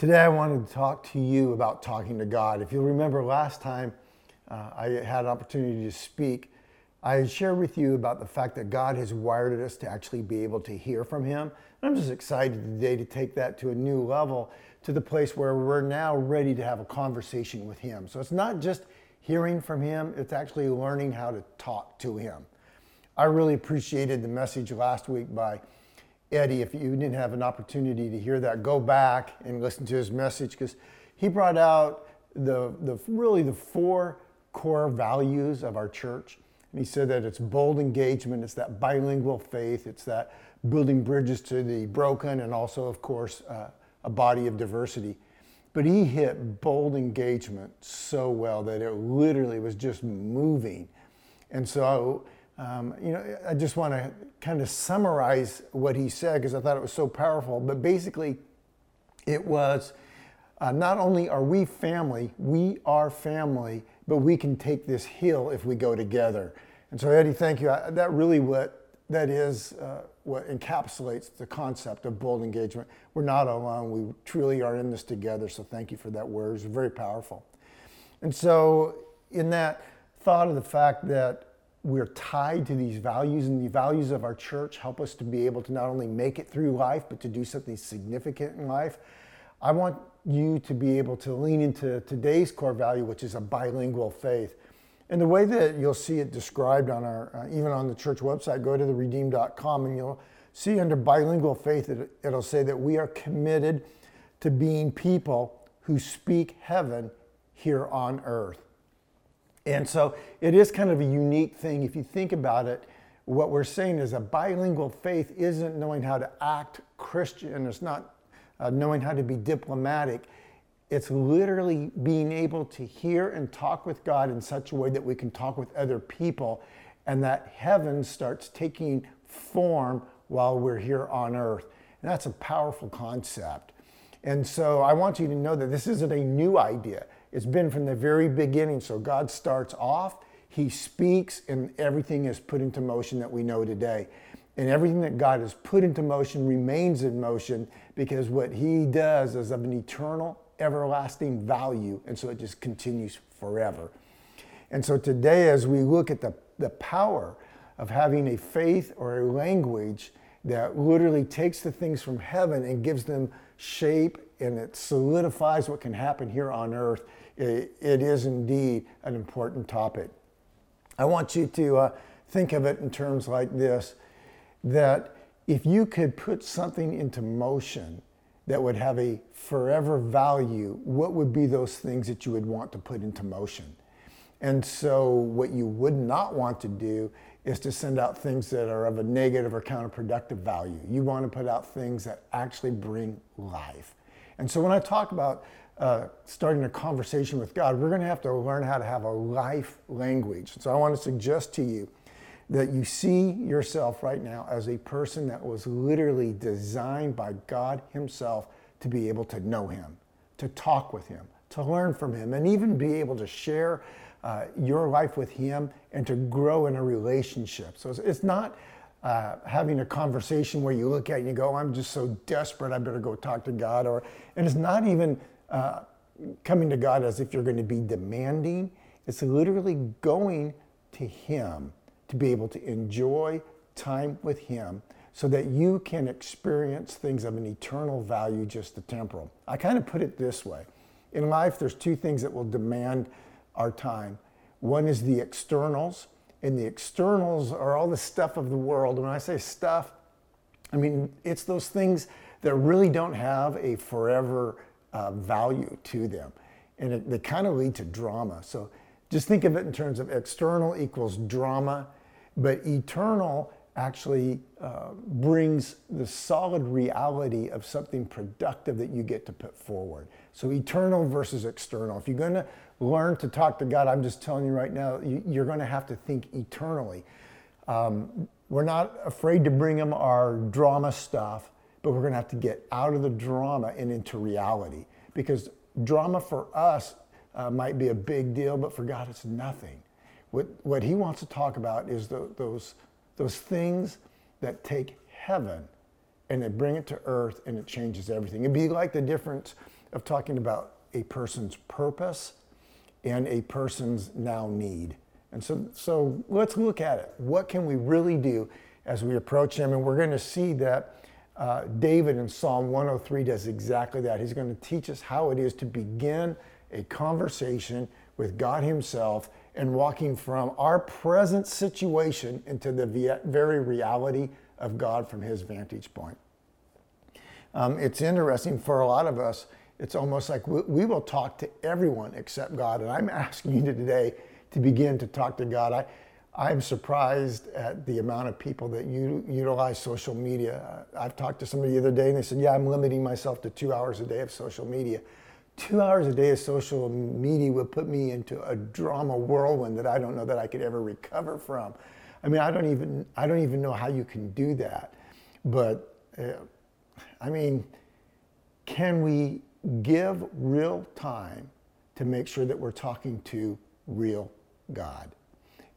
Today I wanted to talk to you about talking to God. If you'll remember last time I had an opportunity to speak, I shared with you about the fact that God has wired us to actually be able to hear from Him. And I'm just excited today to take that to a new level, to the place where we're now ready to have a conversation with Him. So it's not just hearing from Him, it's actually learning how to talk to Him. I really appreciated the message last week by Eddie. If you didn't have an opportunity to hear that, go back and listen to his message, because he brought out the four core values of our church. And he said that it's bold engagement, it's that bilingual faith, it's that building bridges to the broken, and also, of course, a body of diversity. But he hit bold engagement so well that it literally was just moving. And so I just want to kind of summarize what he said, because I thought it was so powerful. But basically, it was not only are we family, we are family, but we can take this hill if we go together. And so, Eddie, thank you. That really what encapsulates the concept of bold engagement. We're not alone. We truly are in this together. So thank you for that word. It's very powerful. And so, in that thought of the fact that we're tied to these values, and the values of our church help us to be able to not only make it through life, but to do something significant in life. I want you to be able to lean into today's core value, which is a bilingual faith. And the way that you'll see it described on our, even on the church website, go to theredeem.com, and you'll see under bilingual faith, it'll say that we are committed to being people who speak heaven here on earth. And so it is kind of a unique thing. If you think about it, what we're saying is a bilingual faith isn't knowing how to act Christian. It's not knowing how to be diplomatic. It's literally being able to hear and talk with God in such a way that we can talk with other people, and that heaven starts taking form while we're here on earth. And that's a powerful concept. And so I want you to know that this isn't a new idea. It's been from the very beginning. So God starts off, He speaks, and everything is put into motion that we know today. And everything that God has put into motion remains in motion, because what He does is of an eternal, everlasting value. And so it just continues forever. And so today, as we look at the power of having a faith or a language that literally takes the things from heaven and gives them shape, and it solidifies what can happen here on earth, it is indeed an important topic. I want you to think of it in terms like this, that if you could put something into motion that would have a forever value, what would be those things that you would want to put into motion? And so what you would not want to do is to send out things that are of a negative or counterproductive value. You want to put out things that actually bring life. And so when I talk about starting a conversation with God, we're going to have to learn how to have a life language. So I want to suggest to you that you see yourself right now as a person that was literally designed by God Himself to be able to know Him, to talk with Him, to learn from Him, and even be able to share your life with Him and to grow in a relationship. So it's not having a conversation where you look at it and you go, I'm just so desperate, I better go talk to God. And it's not even coming to God as if you're going to be demanding. It's literally going to Him to be able to enjoy time with Him so that you can experience things of an eternal value, just the temporal. I kind of put it this way. In life, there's two things that will demand our time. One is the externals, and the externals are all the stuff of the world. When I say stuff, I mean, it's those things that really don't have a forever value to them. And they kind of lead to drama. So just think of it in terms of external equals drama, but eternal actually brings the solid reality of something productive that you get to put forward. So eternal versus external. If you're going to learn to talk to God, I'm just telling you right now, you're going to have to think eternally. We're not afraid to bring Him our drama stuff, but we're going to have to get out of the drama and into reality. Because drama for us might be a big deal, but for God, it's nothing. What He wants to talk about is those things that take heaven and they bring it to earth, and it changes everything. It'd be like the difference of talking about a person's purpose and a person's now need. And so let's look at it. What can we really do as we approach him? And we're going to see that David in Psalm 103 does exactly that. He's going to teach us how it is to begin a conversation with God himself and walking from our present situation into the very reality of God from his vantage point. It's interesting for a lot of us. It's almost like we will talk to everyone except God. And I'm asking you today to begin to talk to God. I'm surprised at the amount of people that utilize social media. I've talked to somebody the other day and they said, yeah, I'm limiting myself to 2 hours a day of social media. 2 hours a day of social media would put me into a drama whirlwind that I don't know that I could ever recover from. I mean, I don't even know how you can do that. But, can we give real time to make sure that we're talking to real God?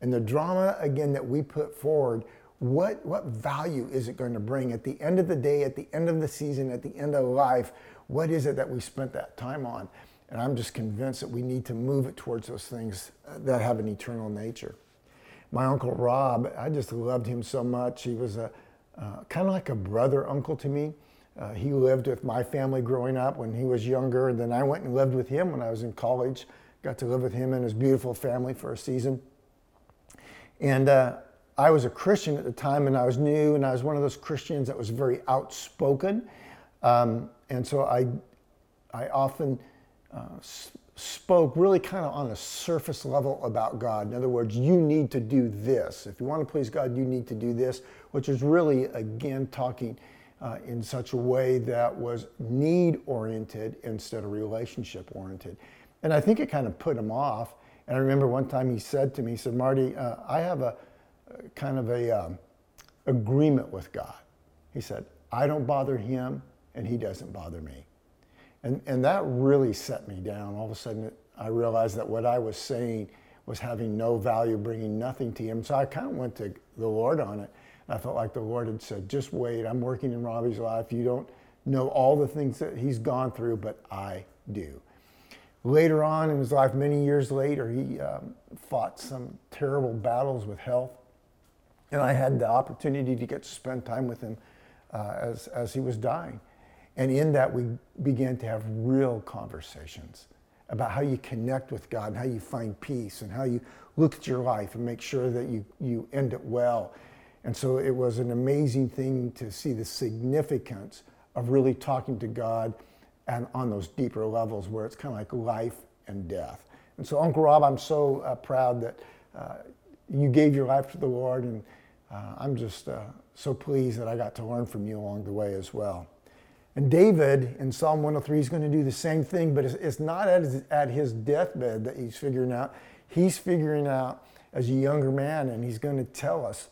And the drama, again, that we put forward, what value is it going to bring at the end of the day, at the end of the season, at the end of life? What is it that we spent that time on? And I'm just convinced that we need to move it towards those things that have an eternal nature. My Uncle Rob, I just loved him so much. He was a kind of like a brother uncle to me. He lived with my family growing up when he was younger, and then I went and lived with him when I was in college. Got to live with him and his beautiful family for a season. And I was a Christian at the time, and I was new, and I was one of those Christians that was very outspoken. And so I often spoke really kind of on a surface level about God. In other words, you need to do this. If you want to please God, you need to do this, which is really, again, talking in such a way that was need-oriented instead of relationship-oriented. And I think it kind of put him off. And I remember one time he said to me, he said, Marty, I have a kind of a agreement with God. He said, I don't bother him and he doesn't bother me. And that really set me down. All of a sudden, I realized that what I was saying was having no value, bringing nothing to him. So I kind of went to the Lord on it. And I felt like the Lord had said, just wait, I'm working in Robbie's life. You don't know all the things that he's gone through, but I do. Later on in his life, many years later, he fought some terrible battles with health. And I had the opportunity to get to spend time with him as he was dying. And in that, we began to have real conversations about how you connect with God and how you find peace and how you look at your life and make sure that you end it well. And so it was an amazing thing to see the significance of really talking to God and on those deeper levels where it's kind of like life and death. And so, Uncle Rob, I'm so proud that you gave your life to the Lord, and I'm just so pleased that I got to learn from you along the way as well. And David, in Psalm 103, is going to do the same thing, but it's not at his deathbed that he's figuring out. He's figuring out as a younger man, and he's going to tell us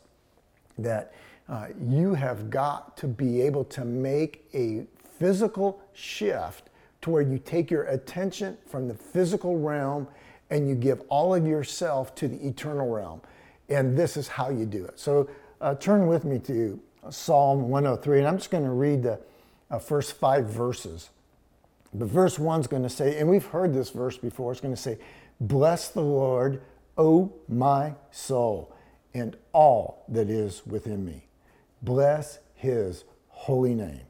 that you have got to be able to make a physical shift to where you take your attention from the physical realm and you give all of yourself to the eternal realm. And this is how you do it. So turn with me to Psalm 103, and I'm just going to read the first 5 verses. But verse 1 is going to say, and we've heard this verse before, it's going to say, bless the Lord, O my soul, and all that is within me. Bless his holy name.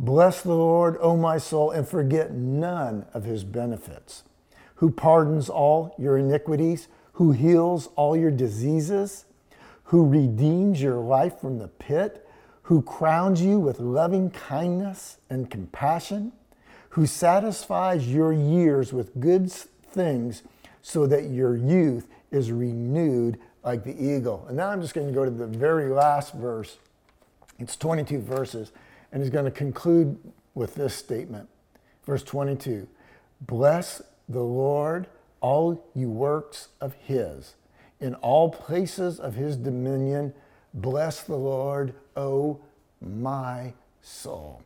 Bless the Lord, O my soul, and forget none of his benefits, who pardons all your iniquities, who heals all your diseases, who redeems your life from the pit, who crowns you with loving kindness and compassion, who satisfies your years with good things so that your youth is renewed like the eagle. And now I'm just going to go to the very last verse. It's 22 verses. And he's going to conclude with this statement. Verse 22, bless the Lord, all you works of his, in all places of his dominion. Bless the Lord, O my soul.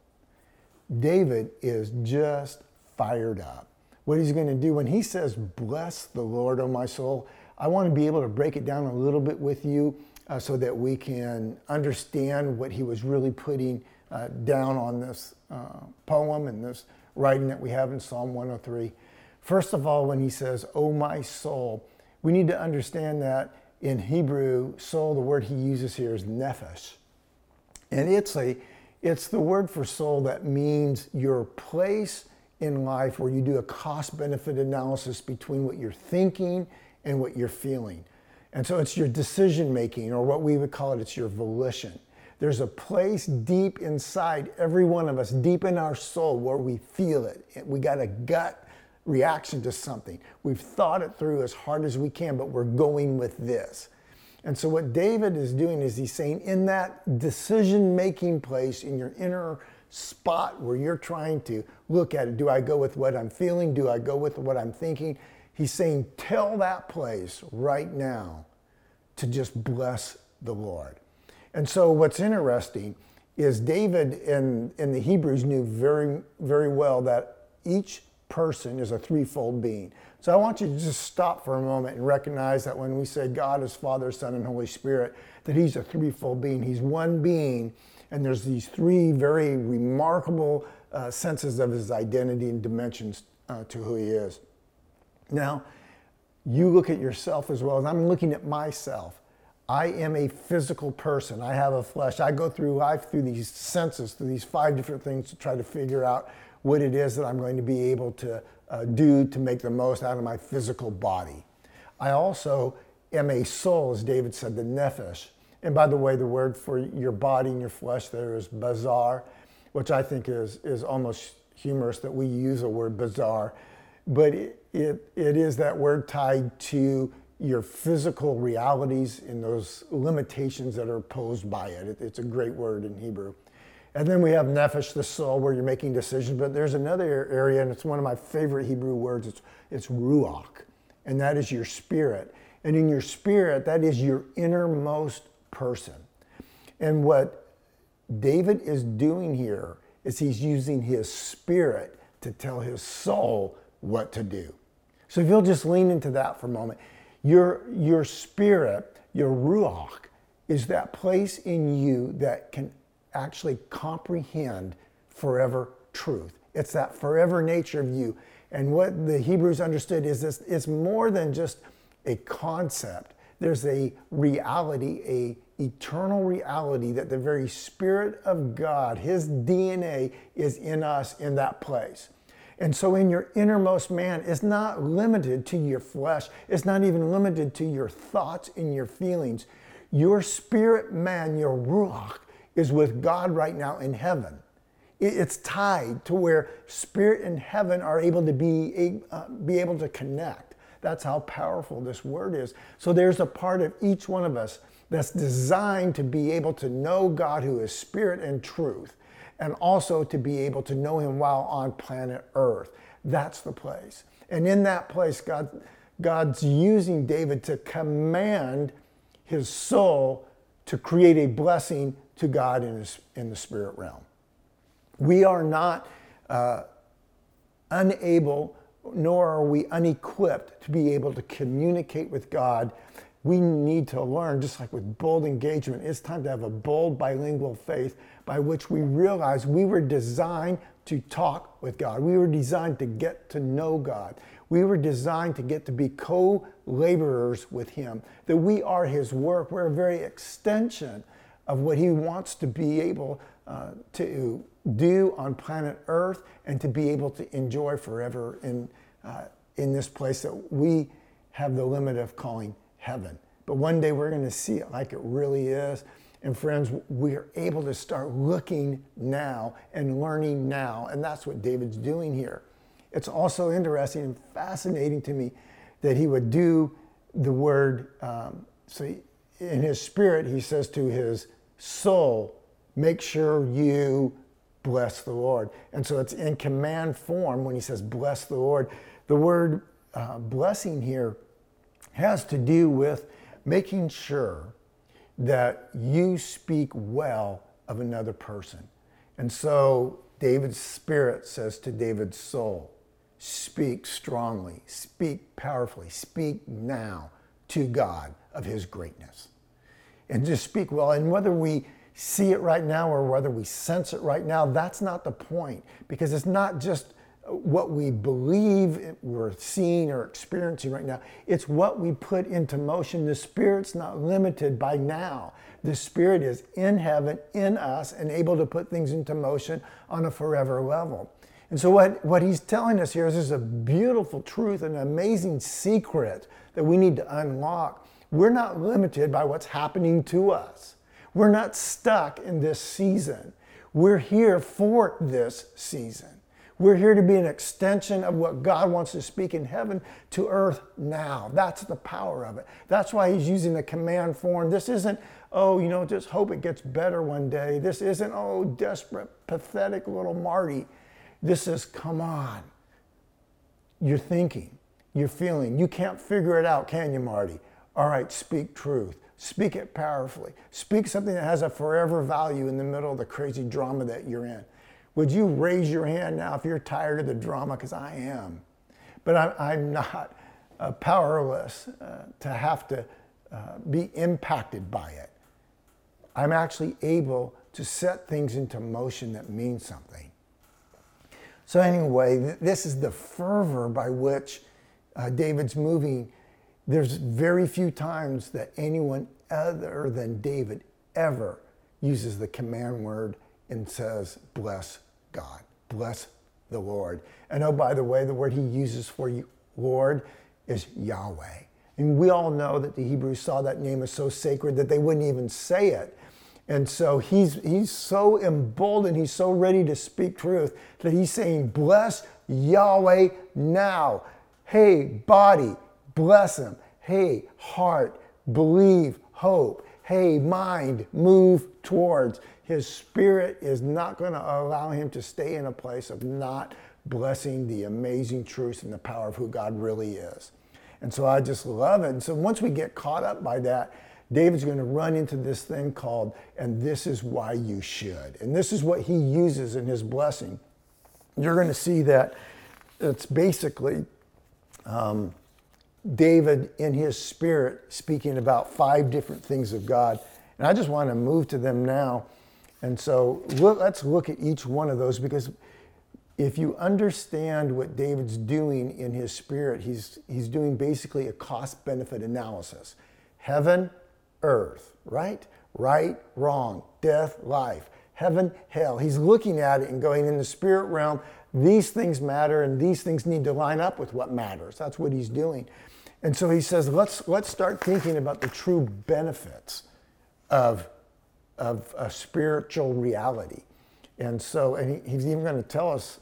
David is just fired up. What he's going to do when he says, bless the Lord, O my soul, I want to be able to break it down a little bit with you so that we can understand what he was really putting down on this poem and this writing that we have in Psalm 103. First of all, when he says, "O my soul," we need to understand that in Hebrew, soul, the word he uses here is nephesh. And it's the word for soul that means your place in life where you do a cost-benefit analysis between what you're thinking and what you're feeling. And so it's your decision-making, or what we would call it, it's your volition. There's a place deep inside every one of us, deep in our soul, where we feel it. We got a gut reaction to something. We've thought it through as hard as we can, but we're going with this. And so what David is doing is he's saying, in that decision-making place, in your inner spot where you're trying to look at it, do I go with what I'm feeling? Do I go with what I'm thinking? He's saying, tell that place right now to just bless the Lord. And so what's interesting is David and the Hebrews knew very, very well that each person is a threefold being. So I want you to just stop for a moment and recognize that when we say God is Father, Son, and Holy Spirit, that he's a threefold being. He's one being, and there's these three very remarkable senses of his identity and dimensions to who he is. Now, you look at yourself as well as I'm looking at myself. I am a physical person. I have a flesh. I go through life through these senses, through these five different things to try to figure out what it is that I'm going to be able to do to make the most out of my physical body. I also am a soul, as David said, the nephesh. And by the way, the word for your body and your flesh there is bazar, which I think is almost humorous that we use the word bazar. But it is that word tied to your physical realities and those limitations that are posed by it. It's a great word in Hebrew. And then we have nephesh, the soul, where you're making decisions. But there's another area, and it's one of my favorite Hebrew words. It's ruach, and that is your spirit. And in your spirit, that is your innermost person. And what David is doing here is he's using his spirit to tell his soul what to do. So if you'll just lean into that for a moment. Your spirit, your ruach, is that place in you that can actually comprehend forever truth. It's that forever nature of you. And what the Hebrews understood is this: it's more than just a concept. There's a reality, a eternal reality that the very Spirit of God, his DNA, is in us in that place. And so in your innermost man, it's not limited to your flesh. It's not even limited to your thoughts and your feelings. Your spirit man, your ruach, is with God right now in heaven. It's tied to where spirit and heaven are able to be able to connect. That's how powerful this word is. So there's a part of each one of us that's designed to be able to know God, who is spirit and truth, and also to be able to know him while on planet Earth. That's the place. And in that place, God's using David to command his soul to create a blessing to God in the spirit realm. We are not unable, nor are we unequipped to be able to communicate with God. We need to learn, just like with bold engagement, it's time to have a bold bilingual faith by which we realize we were designed to talk with God. We were designed to get to know God. We were designed to get to be co-laborers with him, that we are his work. We're a very extension of what he wants to be able to do on planet Earth and to be able to enjoy forever in this place that we have the limit of calling heaven. But one day we're going to see it like it really is. And friends, we are able to start looking now and learning now. And that's what David's doing here. It's also interesting and fascinating to me that he would do the word. So in his spirit, he says to his soul, make sure you bless the Lord. And so it's in command form when he says bless the Lord. The word blessing here has to do with making sure that you speak well of another person. And so David's spirit says to David's soul, speak strongly, speak powerfully, speak now to God of his greatness. And just speak well. And whether we see it right now or whether we sense it right now, that's not the point, because it's not just what we believe we're seeing or experiencing right now. It's what we put into motion. The Spirit's not limited by now. The Spirit is in heaven, in us, and able to put things into motion on a forever level. And so what he's telling us here is there's a beautiful truth, an amazing secret that we need to unlock. We're not limited by what's happening to us. We're not stuck in this season. We're here for this season. We're here to be an extension of what God wants to speak in heaven to earth now. That's the power of it. That's why he's using the command form. This isn't, oh, you know, just hope it gets better one day. This isn't, oh, desperate, pathetic little Marty. This is, come on. You're thinking, you're feeling. You can't figure it out, can you, Marty? All right, speak truth. Speak it powerfully. Speak something that has a forever value in the middle of the crazy drama that you're in. Would you raise your hand now if you're tired of the drama? Because I am. But I'm not powerless to have to be impacted by it. I'm actually able to set things into motion that mean something. So anyway, this is the fervor by which David's moving. There's very few times that anyone other than David ever uses the command word and says, bless God, bless the Lord. And oh, by the way, the word he uses for you, Lord, is Yahweh. And we all know that the Hebrews saw that name as so sacred that they wouldn't even say it. And so he's so emboldened, he's so ready to speak truth that he's saying, bless Yahweh now. Hey, body, bless him. Hey, heart, believe, hope. Hey, mind, move towards. His Spirit is not going to allow him to stay in a place of not blessing the amazing truth and the power of who God really is. And so I just love it. And so once we get caught up by that, David's going to run into this thing called, and this is why you should. And this is what he uses in his blessing. You're going to see that it's basically David in his spirit speaking about five different things of God. And I just want to move to them now. And so let's look at each one of those, because if you understand what David's doing in his spirit, he's doing basically a cost-benefit analysis. Heaven, earth, right, wrong, death, life, heaven, hell. He's looking at it and going, in the spirit realm, these things matter and these things need to line up with what matters. That's what he's doing. And so he says, let's start thinking about the true benefits of a spiritual reality. And so, and he's even going to tell us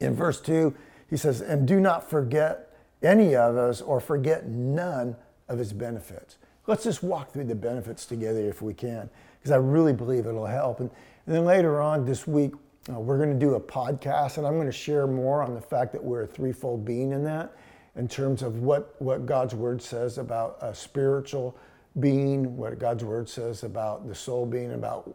in verse 2, he says, and do not forget any of us, or forget none of his benefits. Let's just walk through the benefits together if we can, because I really believe it'll help. And then later on this week, we're going to do a podcast, and I'm going to share more on the fact that we're a threefold being in that, in terms of what God's Word says about a spiritual being, what God's Word says about the soul being, about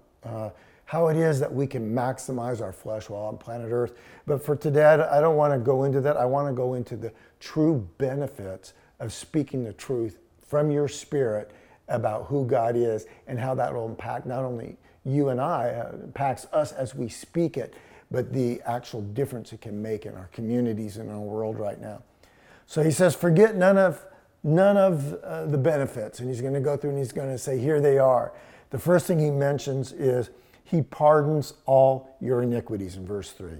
how it is that we can maximize our flesh while on planet Earth. But for today, I don't want to go into that. I want to go into the true benefits of speaking the truth from your spirit about who God is, and how that will impact not only you and I, impacts us as we speak it, but the actual difference it can make in our communities and our world right now. So he says, forget none of the benefits. And he's going to go through and he's going to say, here they are. The first thing he mentions is he pardons all your iniquities in verse 3.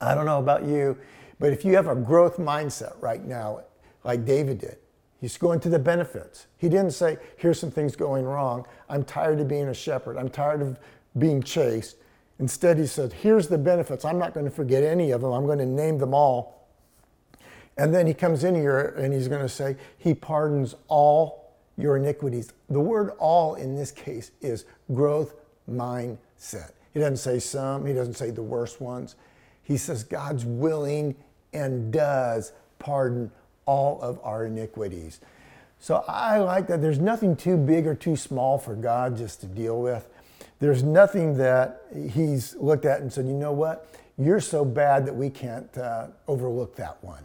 I don't know about you, but if you have a growth mindset right now, like David did, he's going to the benefits. He didn't say, here's some things going wrong. I'm tired of being a shepherd. I'm tired of being chased. Instead, he said, here's the benefits. I'm not going to forget any of them. I'm going to name them all. And then he comes in here and he's going to say, he pardons all your iniquities. The word all in this case is growth mindset. He doesn't say some. He doesn't say the worst ones. He says God's willing and does pardon all of our iniquities. So I like that there's nothing too big or too small for God just to deal with. There's nothing that he's looked at and said, you know what? You're so bad that we can't overlook that one.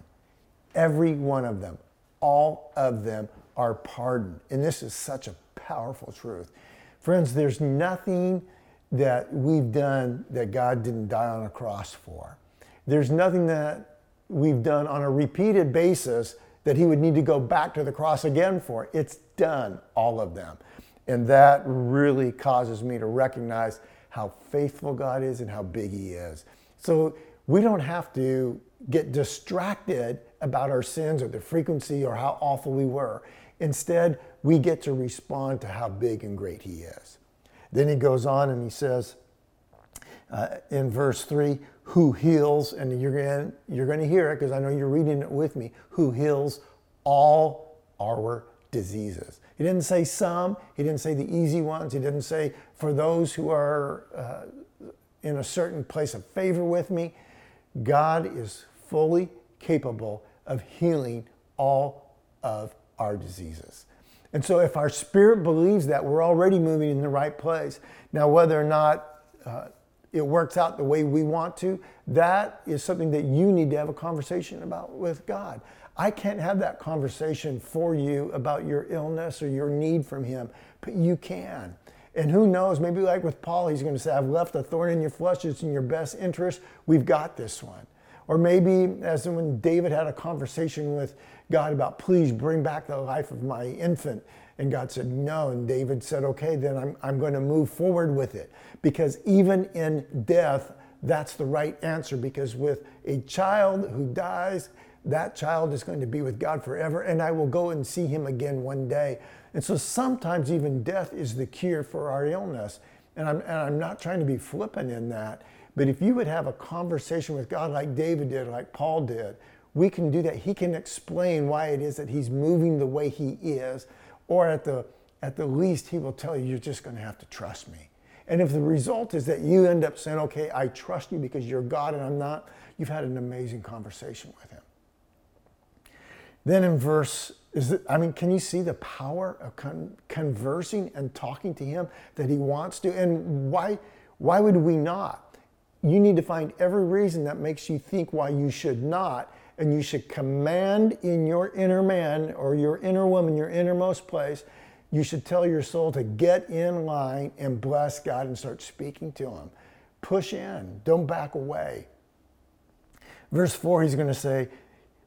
Every one of them, all of them are pardoned. And this is such a powerful truth. Friends, there's nothing that we've done that God didn't die on a cross for. There's nothing that we've done on a repeated basis that he would need to go back to the cross again for. It's done, all of them. And that really causes me to recognize how faithful God is and how big he is. So we don't have to get distracted about our sins or the frequency or how awful we were. Instead, we get to respond to how big and great he is. Then he goes on and he says in verse 3, who heals, and you're going to hear it because I know you're reading it with me, who heals all our diseases. He didn't say some, he didn't say the easy ones, he didn't say for those who are in a certain place of favor with me. God is fully capable of healing all of our diseases. And so if our spirit believes that, we're already moving in the right place. Now, whether or not it works out the way we want to, that is something that you need to have a conversation about with God. I can't have that conversation for you about your illness or your need from him, but you can. And who knows, maybe like with Paul, he's going to say, I've left a thorn in your flesh. It's in your best interest. We've got this one. Or maybe as when David had a conversation with God about, please bring back the life of my infant. And God said, no. And David said, okay, then I'm going to move forward with it. Because even in death, that's the right answer. Because with a child who dies, that child is going to be with God forever. And I will go and see him again one day. And so sometimes even death is the cure for our illness. And I'm not trying to be flippant in that. But if you would have a conversation with God like David did, like Paul did, we can do that. He can explain why it is that he's moving the way he is. Or at the least, he will tell you, you're just going to have to trust me. And if the result is that you end up saying, okay, I trust you because you're God and I'm not, you've had an amazing conversation with him. Then in verse, can you see the power of conversing and talking to him that he wants to? And why would we not? You need to find every reason that makes you think why you should not, and you should command in your inner man or your inner woman, your innermost place, you should tell your soul to get in line and bless God and start speaking to him. Push in, don't back away. Verse 4, he's going to say,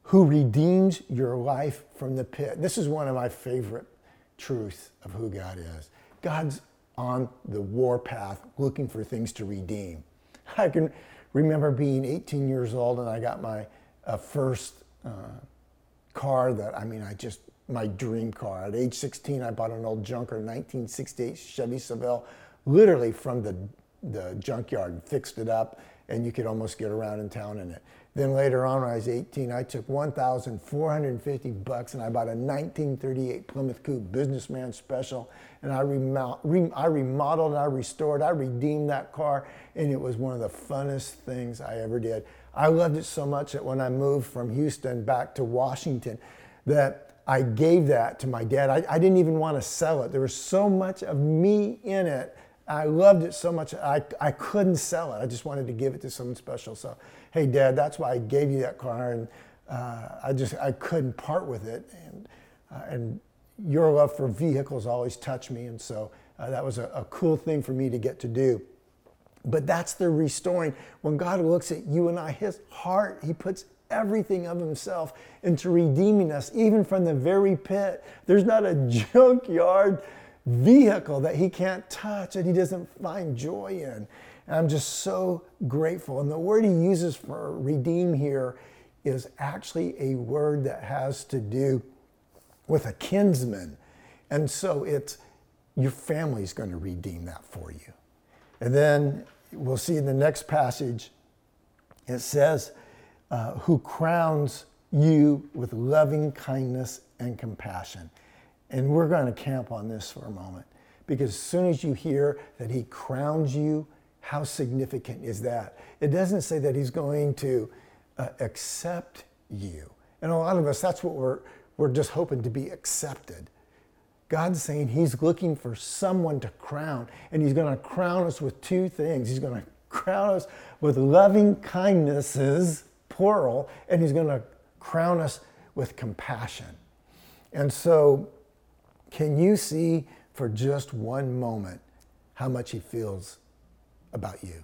who redeems your life from the pit. This is one of my favorite truths of who God is. God's on the war path looking for things to redeem. I can remember being 18 years old and I got my first car my dream car. At age 16, I bought an old junker 1968 Chevy Sevelle, literally from the junkyard, fixed it up, and you could almost get around in town in it. Then later on, when I was 18, I took $1,450 and I bought a 1938 Plymouth Coupe businessman special, and I remodeled, I restored, I redeemed that car, and it was one of the funnest things I ever did. I loved it so much that when I moved from Houston back to Washington, that I gave that to my dad. I didn't even want to sell it. There was so much of me in it. I loved it so much, I couldn't sell it. I just wanted to give it to someone special. So, hey, Dad, that's why I gave you that car, and I couldn't part with it. And your love for vehicles always touched me, and so that was a cool thing for me to get to do. But that's the restoring. When God looks at you and I, his heart, he puts everything of himself into redeeming us, even from the very pit. There's not a junkyard vehicle that he can't touch, that he doesn't find joy in. And I'm just so grateful. And the word he uses for redeem here is actually a word that has to do with a kinsman. And so it's your family's going to redeem that for you. And then we'll see in the next passage, it says, who crowns you with loving kindness and compassion. And we're going to camp on this for a moment, because as soon as you hear that he crowns you, how significant is that? It doesn't say that he's going to accept you. And a lot of us, that's what we're just hoping to be accepted. God's saying he's looking for someone to crown, and he's going to crown us with two things. He's going to crown us with loving kindnesses, plural, and he's going to crown us with compassion. And so can you see for just one moment how much he feels about you?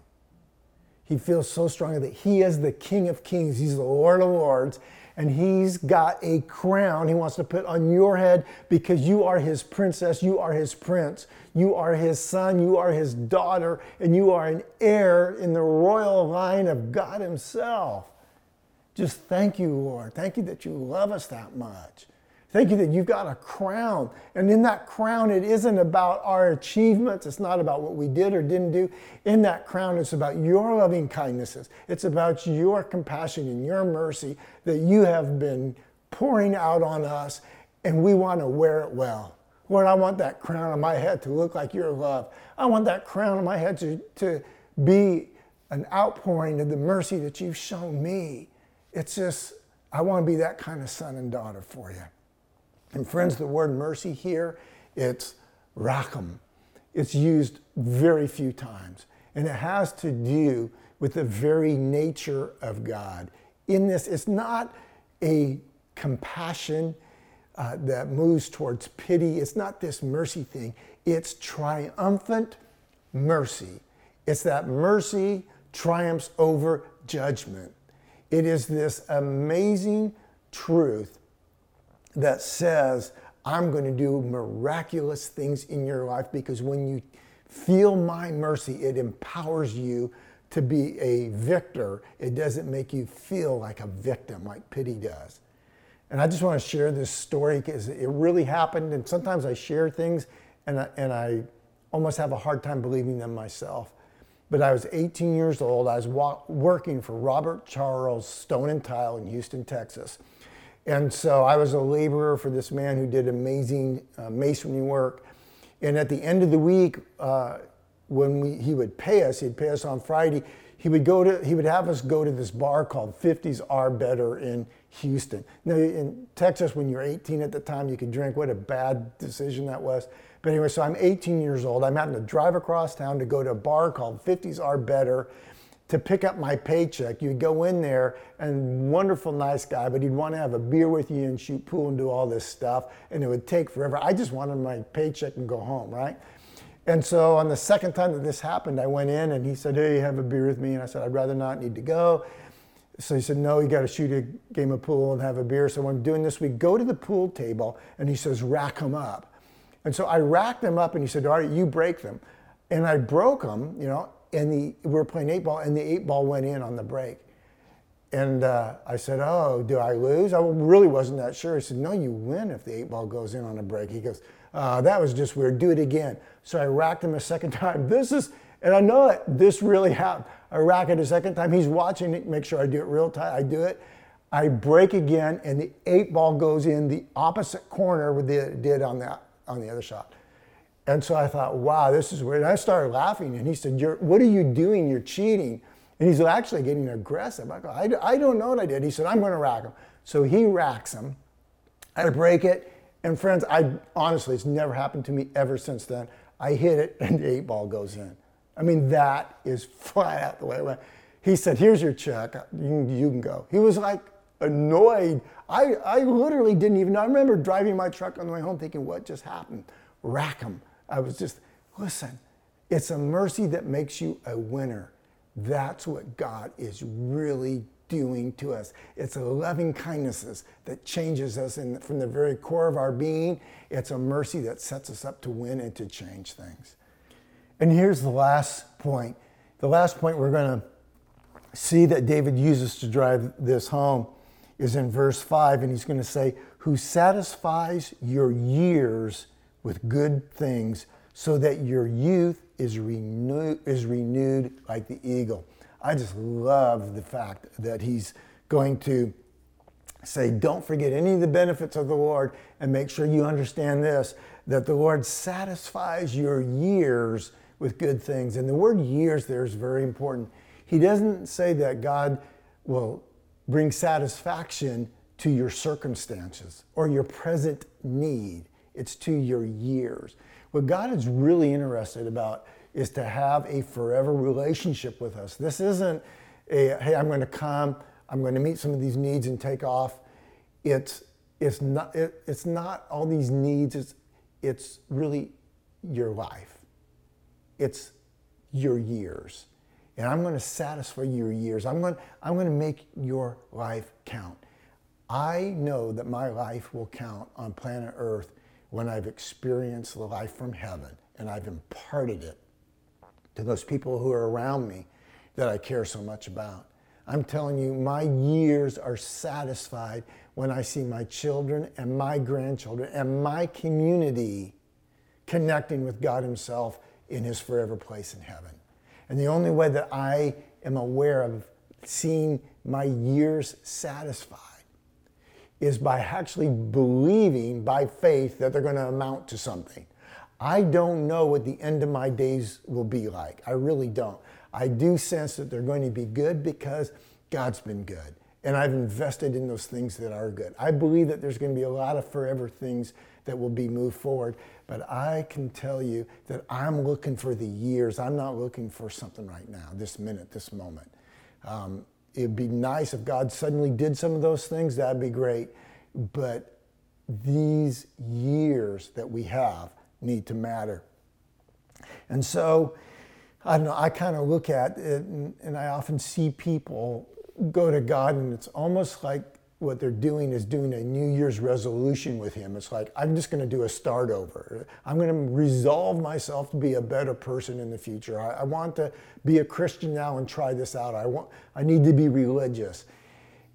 He feels so strongly that he is the King of Kings. He's the Lord of Lords. And he's got a crown he wants to put on your head because you are his princess, you are his prince, you are his son, you are his daughter, and you are an heir in the royal line of God himself. Just thank you, Lord. Thank you that you love us that much. Thank you that you've got a crown. And in that crown, it isn't about our achievements. It's not about what we did or didn't do. In that crown, it's about your loving kindnesses. It's about your compassion and your mercy that you have been pouring out on us, and we want to wear it well. Lord, I want that crown on my head to look like your love. I want that crown on my head to be an outpouring of the mercy that you've shown me. It's just, I want to be that kind of son and daughter for you. And friends, the word mercy here, it's racham. It's used very few times. And it has to do with the very nature of God. In this, it's not a compassion that moves towards pity. It's not this mercy thing. It's triumphant mercy. It's that mercy triumphs over judgment. It is this amazing truth that says, I'm going to do miraculous things in your life because when you feel my mercy, it empowers you to be a victor. It doesn't make you feel like a victim, like pity does. And I just want to share this story because it really happened. And sometimes I share things and I almost have a hard time believing them myself. But I was 18 years old. I was working for Robert Charles Stone and Tile in Houston, Texas. And so I was a laborer for this man who did amazing masonry work. And at the end of the week, when he would pay us, he'd pay us on Friday, he would have us go to this bar called 50s Are Better in Houston. Now in Texas, when you're 18 at the time, you could drink. What a bad decision that was. But anyway, so I'm 18 years old. I'm having to drive across town to go to a bar called 50s Are Better to pick up my paycheck. You'd go in there, and wonderful, nice guy, but he'd want to have a beer with you and shoot pool and do all this stuff, and it would take forever. I just wanted my paycheck and go home, right? And so on the second time that this happened, I went in, and he said, hey, have a beer with me? And I said, I'd rather not, need to go. So he said, no, you got to shoot a game of pool and have a beer. So when I'm doing this, we go to the pool table, and he says, rack them up. And so I racked them up, and he said, all right, you break them. And I broke them, you know, and we were playing 8-ball, and the 8-ball went in on the break. And I said, oh, do I lose? I really wasn't that sure. He said, no, you win if the 8-ball goes in on a break. He goes, that was just weird. Do it again. So I racked him a second time. And I know it. This really happened. I rack it a second time. He's watching it, make sure I do it real tight. I do it. I break again, and the 8-ball goes in the opposite corner with it did on the other shot. And so I thought, wow, this is weird. And I started laughing, and he said, what are you doing? You're cheating. And he's actually getting aggressive. I go, I don't know what I did. He said, I'm going to rack him. So he racks him. I break it. And friends, honestly, it's never happened to me ever since then. I hit it, and the 8-ball goes in. I mean, that is flat out the way it went. He said, here's your check. You can go. He was like annoyed. I literally didn't even know. I remember driving my truck on the way home thinking, what just happened? Rack him. I was just, listen, it's a mercy that makes you a winner. That's what God is really doing to us. It's a loving kindness that changes us from the very core of our being. It's a mercy that sets us up to win and to change things. And here's the last point. The last point we're going to see that David uses to drive this home is in verse 5, and he's going to say, who satisfies your years with good things, so that your youth is renewed like the eagle. I just love the fact that he's going to say, don't forget any of the benefits of the Lord, and make sure you understand this, that the Lord satisfies your years with good things. And the word years there is very important. He doesn't say that God will bring satisfaction to your circumstances or your present need. It's to your years. What God is really interested about is to have a forever relationship with us. This isn't a, hey, I'm going to come, I'm going to meet some of these needs and take off. It's not all these needs. It's really your life. It's your years. and I'm going to satisfy your years. I'm going to make your life count. I know that my life will count on planet Earth when I've experienced the life from heaven and I've imparted it to those people who are around me that I care so much about. I'm telling you, my years are satisfied when I see my children and my grandchildren and my community connecting with God Himself in His forever place in heaven. And the only way that I am aware of seeing my years satisfied is by actually believing by faith that they're going to amount to something. I don't know what the end of my days will be like. I really don't. I do sense that they're going to be good because God's been good. And I've invested in those things that are good. I believe that there's going to be a lot of forever things that will be moved forward. But I can tell you that I'm looking for the years. I'm not looking for something right now, this minute, this moment. It'd be nice if God suddenly did some of those things. That'd be great. But these years that we have need to matter. And so, I don't know, I kind of look at it and I often see people go to God, and it's almost like what they're doing is doing a New Year's resolution with Him. It's like, I'm just going to do a start over. I'm going to resolve myself to be a better person in the future. I want to be a Christian now and try this out. I need to be religious.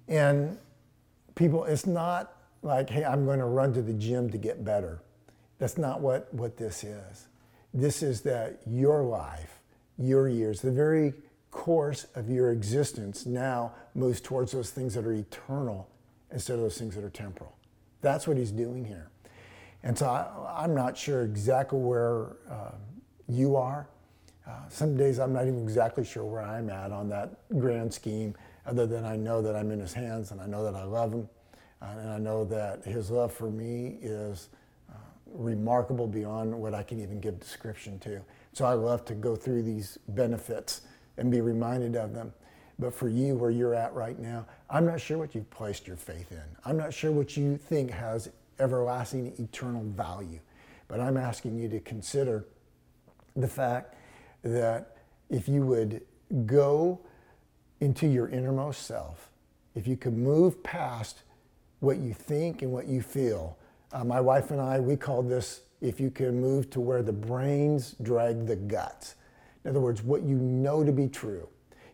And people, it's not like, hey, I'm going to run to the gym to get better. That's not what this is. This is that your life, your years, the very course of your existence now moves towards those things that are eternal instead of those things that are temporal. That's what He's doing here. And so I'm not sure exactly where you are. Some days I'm not even exactly sure where I'm at on that grand scheme, other than I know that I'm in His hands and I know that I love Him. And I know that His love for me is remarkable beyond what I can even give description to. So I love to go through these benefits and be reminded of them. But for you, where you're at right now, I'm not sure what you've placed your faith in. I'm not sure what you think has everlasting, eternal value. But I'm asking you to consider the fact that if you would go into your innermost self, if you could move past what you think and what you feel. My wife and I, we call this, if you can move to where the brains drag the guts. In other words, what you know to be true,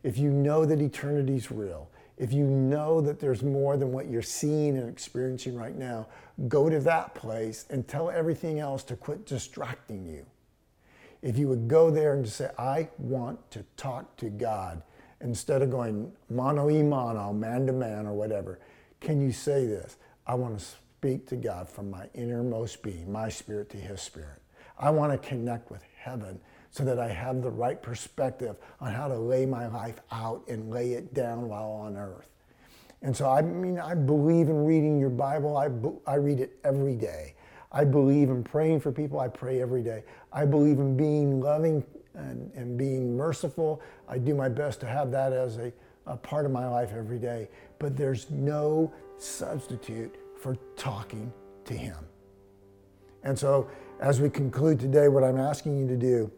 if you know that eternity's real, if you know that there's more than what you're seeing and experiencing right now, go to that place and tell everything else to quit distracting you. If you would go there and just say, I want to talk to God, instead of going mano y mano, man to man or whatever, can you say this? I want to speak to God from my innermost being, my spirit to His spirit. I want to connect with heaven, so that I have the right perspective on how to lay my life out and lay it down while on earth. And so, I mean, I believe in reading your Bible. I read it every day. I believe in praying for people. I pray every day. I believe in being loving and being merciful. I do my best to have that as a part of my life every day. But there's no substitute for talking to Him. And so, as we conclude today, what I'm asking you to do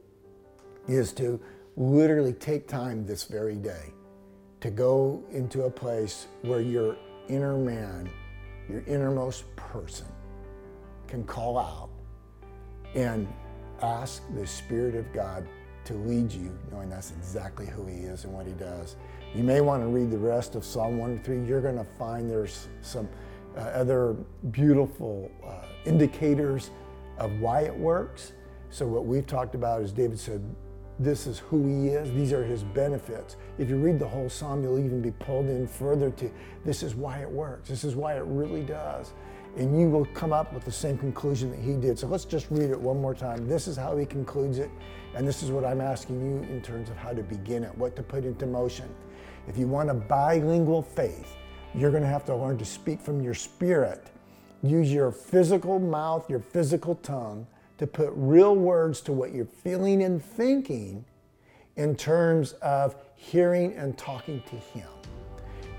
is to literally take time this very day to go into a place where your inner man, your innermost person, can call out and ask the Spirit of God to lead you, knowing that's exactly who He is and what He does. You may want to read the rest of Psalm 103. You're going to find there's some other beautiful indicators of why it works. So what we've talked about is David said, this is who He is. These are His benefits. If you read the whole psalm, you'll even be pulled in further to this is why it works. This is why it really does. And you will come up with the same conclusion that he did. So let's just read it one more time. This is how he concludes it. And this is what I'm asking you in terms of how to begin it, what to put into motion. If you want a bilingual faith, you're going to have to learn to speak from your spirit. Use your physical mouth, your physical tongue, to put real words to what you're feeling and thinking in terms of hearing and talking to Him.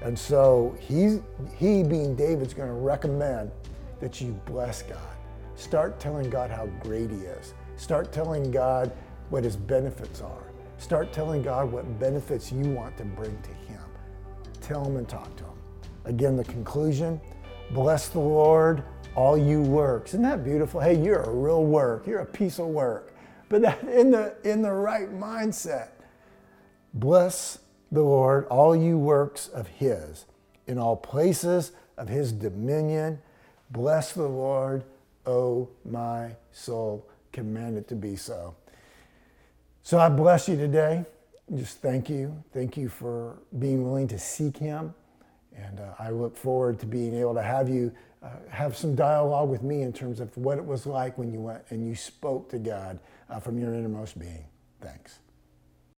And so he being David's going to recommend that you bless God. Start telling God how great He is. Start telling God what His benefits are. Start telling God what benefits you want to bring to Him. Tell Him and talk to Him. Again, the conclusion, bless the Lord, all you works. Isn't that beautiful? Hey, you're a real work. You're a piece of work. But that in the right mindset. Bless the Lord, all you works of His, in all places of His dominion. Bless the Lord, O my soul, command it to be so. So I bless you today. Just thank you. Thank you for being willing to seek Him. And I look forward to being able to have you have some dialogue with me in terms of what it was like when you went and you spoke to God from your innermost being. Thanks.